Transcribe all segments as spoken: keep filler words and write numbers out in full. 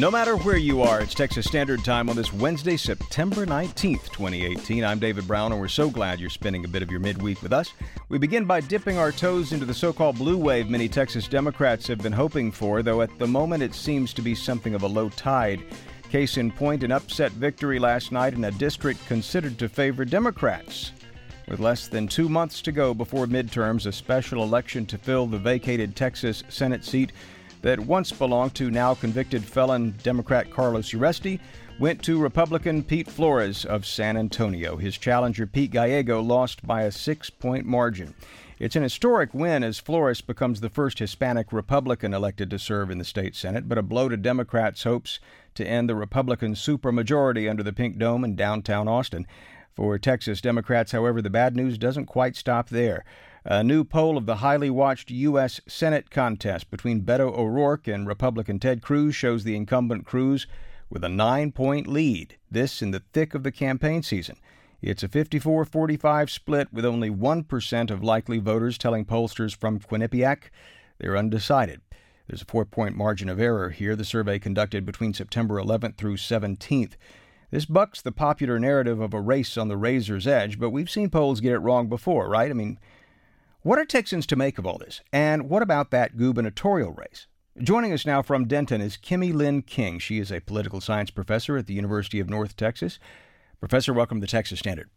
No matter where you are, it's Texas Standard Time on this Wednesday, September nineteenth, twenty eighteen. I'm David Brown, and we're so glad you're spending a bit of your midweek with us. We begin by dipping our toes into the so-called blue wave many Texas Democrats have been hoping for, though at the moment it seems to be something of a low tide. Case in point, an upset victory last night in a district considered to favor Democrats. With less than two months to go before midterms, a special election to fill the vacated Texas Senate seat that once belonged to now convicted felon Democrat Carlos Uresti went to Republican Pete Flores of San Antonio. His challenger Pete Gallego lost by a six-point margin. It's an historic win as Flores becomes the first Hispanic Republican elected to serve in the state Senate, but a blow to Democrats' hopes to end the Republican supermajority under the Pink Dome in downtown Austin. For Texas Democrats, however, the bad news doesn't quite stop there. A new poll of the highly watched U S. Senate contest between Beto O'Rourke and Republican Ted Cruz shows the incumbent Cruz with a nine-point lead, this in the thick of the campaign season. It's a fifty-four forty-five split with only one percent of likely voters telling pollsters from Quinnipiac they're undecided. There's a four-point margin of error here, the survey conducted between September eleventh through seventeenth. This bucks the popular narrative of a race on the razor's edge, but we've seen polls get it wrong before, right? I mean, what are Texans to make of all this? And what about that gubernatorial race? Joining us now from Denton is Kimmy Lynn King. She is a political science professor at the University of North Texas. Professor, welcome to the Texas Standard.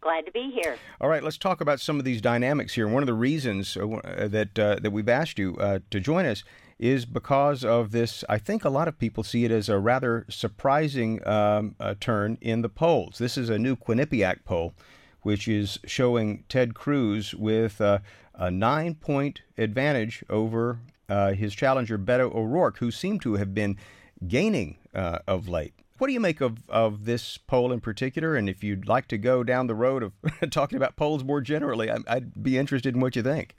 Glad to be here. All right, let's talk about some of these dynamics here. One of the reasons uh, that uh, that we've asked you uh, to join us is because of this. I think a lot of people see it as a rather surprising um, uh, turn in the polls. This is a new Quinnipiac poll, which is showing Ted Cruz with uh, a nine-point advantage over uh, his challenger, Beto O'Rourke, who seemed to have been gaining uh, of late. What do you make of, of this poll in particular? And if you'd like to go down the road of talking about polls more generally, I, I'd be interested in what you think.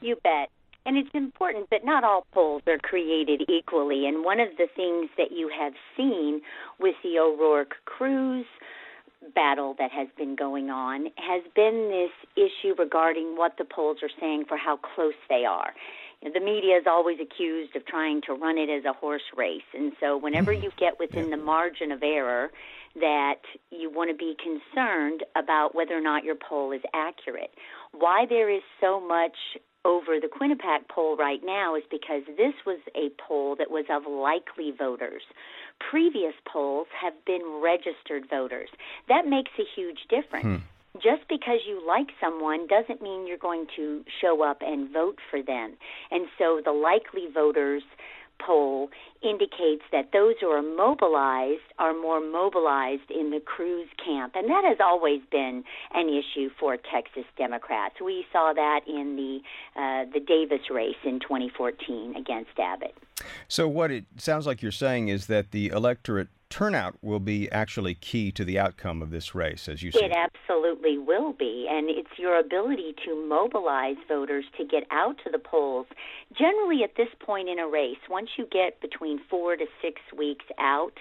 You bet. And it's important that not all polls are created equally. And one of the things that you have seen with the O'Rourke-Cruz battle that has been going on has been this issue regarding what the polls are saying for how close they are. You know, the media is always accused of trying to run it as a horse race, and so whenever you get within yeah. the margin of error, that you want to be concerned about whether or not your poll is accurate. Why there is so much over the Quinnipiac poll right now is because this was a poll that was of likely voters. Previous polls have been registered voters. That makes a huge difference. Hmm. Just because you like someone doesn't mean you're going to show up and vote for them. And so the likely voters poll indicates that those who are mobilized are more mobilized in the Cruz camp. And that has always been an issue for Texas Democrats. We saw that in the uh, the Davis race in twenty fourteen against Abbott. So what it sounds like you're saying is that the electorate turnout will be actually key to the outcome of this race, as you said. It absolutely will be, and it's your ability to mobilize voters to get out to the polls. Generally, at this point in a race, once you get between four to six weeks out,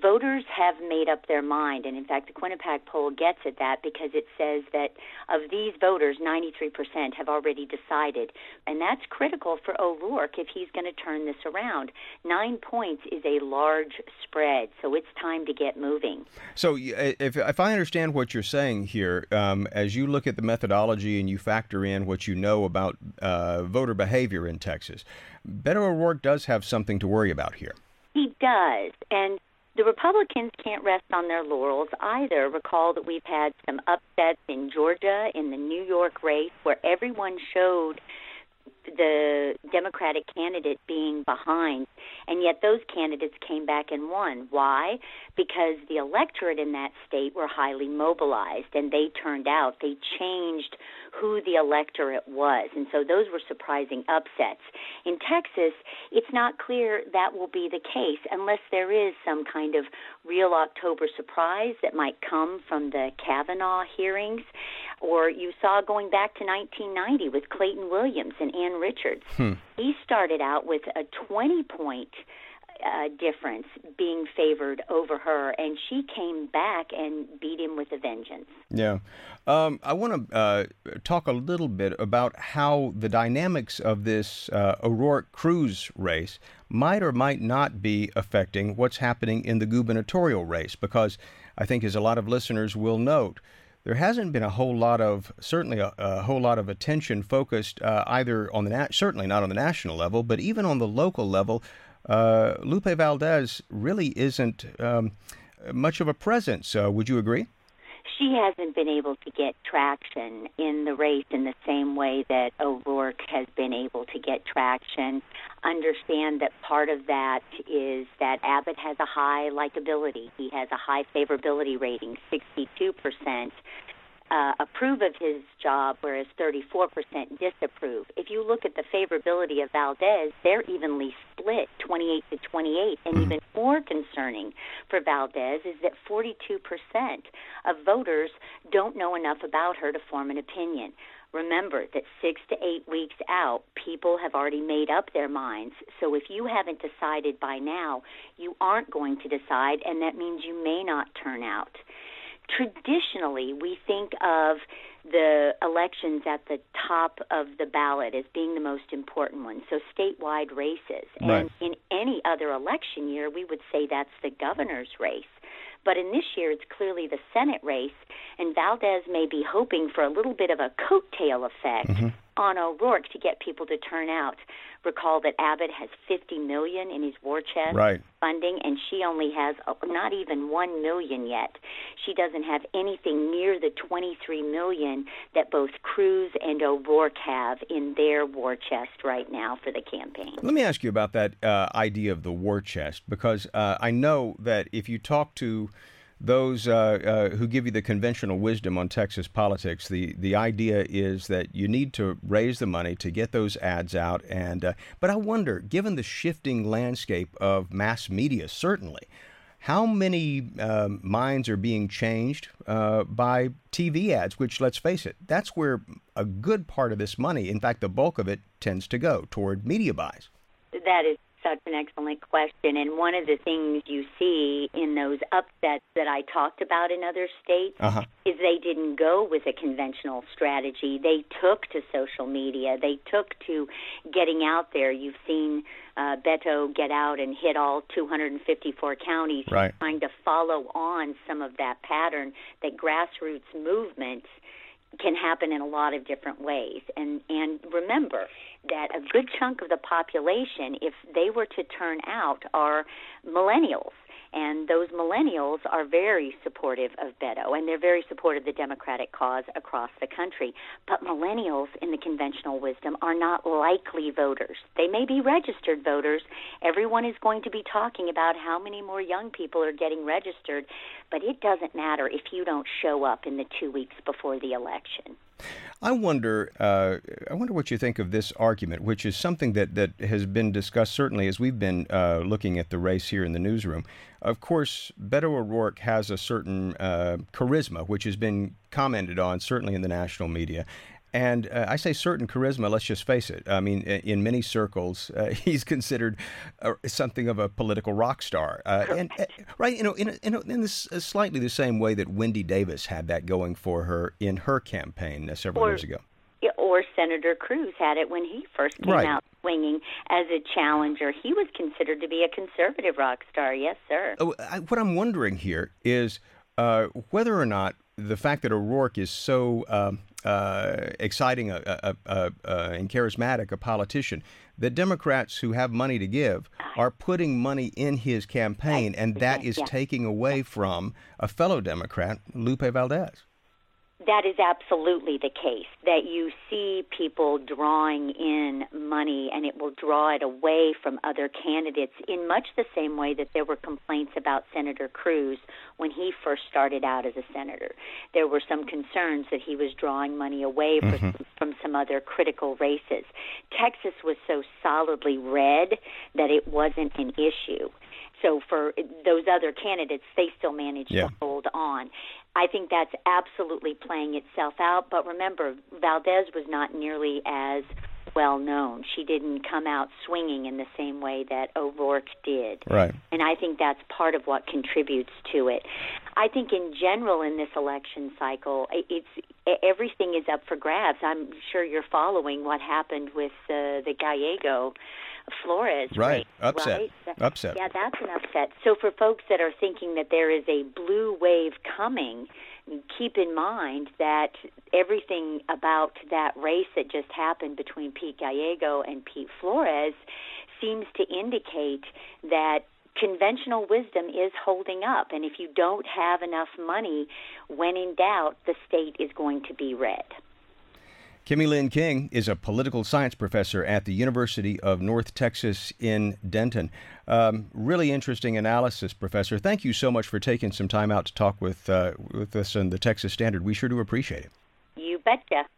voters have made up their mind, and in fact, the Quinnipiac poll gets at that because it says that of these voters, ninety-three percent have already decided, and that's critical for O'Rourke if he's going to turn this around. Nine points is a large spread, so it's time to get moving. So if, if I understand what you're saying here, um, as you look at the methodology and you factor in what you know about uh, voter behavior in Texas, Beto O'Rourke does have something to worry about here. He does, and the Republicans can't rest on their laurels either. Recall that we've had some upsets in Georgia, in the New York race, where everyone showed the Democratic candidate being behind, and yet those candidates came back and won. Why? Because the electorate in that state were highly mobilized, and they turned out. They changed who the electorate was, and so those were surprising upsets. In Texas, it's not clear that will be the case unless there is some kind of real October surprise that might come from the Kavanaugh hearings, or you saw going back to nineteen ninety with Clayton Williams and Ann Richards. Hmm. He started out with a twenty-point uh, difference being favored over her, and she came back and beat him with a vengeance. Yeah. Um, I want to uh, talk a little bit about how the dynamics of this uh, O'Rourke-Cruz race might or might not be affecting what's happening in the gubernatorial race, because I think, as a lot of listeners will note, there hasn't been a whole lot of, certainly a, a whole lot of attention focused uh, either on the, na- certainly not on the national level, but even on the local level. Uh, Lupe Valdez really isn't um, much of a presence. Uh, would you agree? She hasn't been able to get traction in the race in the same way that O'Rourke has been able to get traction. Understand that part of that is that Abbott has a high likability. He has a high favorability rating, sixty-two percent uh, approve of his job, whereas thirty-four percent disapprove. If you look at the favorability of Valdez, they're evenly split, twenty-eight to twenty-eight. And mm-hmm. even more concerning for Valdez is that forty-two percent of voters don't know enough about her to form an opinion. Remember that six to eight weeks out, people have already made up their minds. So if you haven't decided by now, you aren't going to decide, and that means you may not turn out. Traditionally, we think of the elections at the top of the ballot as being the most important one, so statewide races. Right. And in any other election year, we would say that's the governor's race. But in this year, it's clearly the Senate race, and Valdez may be hoping for a little bit of a coattail effect mm-hmm. on O'Rourke to get people to turn out. Recall that Abbott has fifty million dollars in his war chest right. funding, and she only has not even one million dollars yet. She doesn't have anything near the twenty-three million dollars that both Cruz and O'Rourke have in their war chest right now for the campaign. Let me ask you about that uh, idea of the war chest, because uh, I know that if you talk to those uh, uh, who give you the conventional wisdom on Texas politics, the, the idea is that you need to raise the money to get those ads out. And uh, but I wonder, given the shifting landscape of mass media, certainly, how many um, minds are being changed uh, by T V ads, which, let's face it, that's where a good part of this money, in fact, the bulk of it, tends to go toward media buys. That is such an excellent question, and one of the things you see in those upsets that I talked about in other states uh-huh. is they didn't go with a conventional strategy. They took to social media. They took to getting out there. You've seen uh, Beto get out and hit all two hundred fifty-four counties. Right. He's trying to follow on some of that pattern that grassroots movements can happen in a lot of different ways. And, and remember that a good chunk of the population, if they were to turn out, are millennials. And those millennials are very supportive of Beto, and they're very supportive of the Democratic cause across the country. But millennials, in the conventional wisdom, are not likely voters. They may be registered voters. Everyone is going to be talking about how many more young people are getting registered, but it doesn't matter if you don't show up in the two weeks before the election. I wonder uh, I wonder what you think of this argument, which is something that, that has been discussed certainly as we've been uh, looking at the race here in the newsroom. Of course, Beto O'Rourke has a certain uh, charisma, which has been commented on certainly in the national media. And uh, I say certain charisma, let's just face it. I mean, in many circles, uh, he's considered uh, something of a political rock star. Uh, and, uh, right, you know, in, a, in, a, in this, uh, slightly the same way that Wendy Davis had that going for her in her campaign uh, several or, years ago. Or Senator Cruz had it when he first came right. out swinging as a challenger. He was considered to be a conservative rock star, yes, sir. Oh, I, what I'm wondering here is uh, whether or not the fact that O'Rourke is so um, uh, exciting a, a, a, a, and charismatic a politician, the Democrats who have money to give are putting money in his campaign, and that is yeah. taking away from a fellow Democrat, Lupe Valdez. That is absolutely the case, that you see people drawing in money, and it will draw it away from other candidates in much the same way that there were complaints about Senator Cruz when he first started out as a senator. There were some concerns that he was drawing money away mm-hmm. from, from some other critical races. Texas was so solidly red that it wasn't an issue. So for those other candidates, they still managed yeah. to hold on. I think that's absolutely playing itself out. But remember, Valdez was not nearly as well known. She didn't come out swinging in the same way that O'Rourke did. Right. And I think that's part of what contributes to it. I think in general in this election cycle, it's everything is up for grabs. I'm sure you're following what happened with uh, the Gallego Flores. Right. Right. Upset. Right? Upset. Yeah, that's an upset. So for folks that are thinking that there is a blue wave coming, keep in mind that everything about that race that just happened between Pete Gallego and Pete Flores seems to indicate that conventional wisdom is holding up. And if you don't have enough money, when in doubt, the state is going to be red. Kimmy Lynn King is a political science professor at the University of North Texas in Denton. Um, really interesting analysis, Professor. Thank you so much for taking some time out to talk with, uh, with us on the Texas Standard. We sure do appreciate it. You betcha.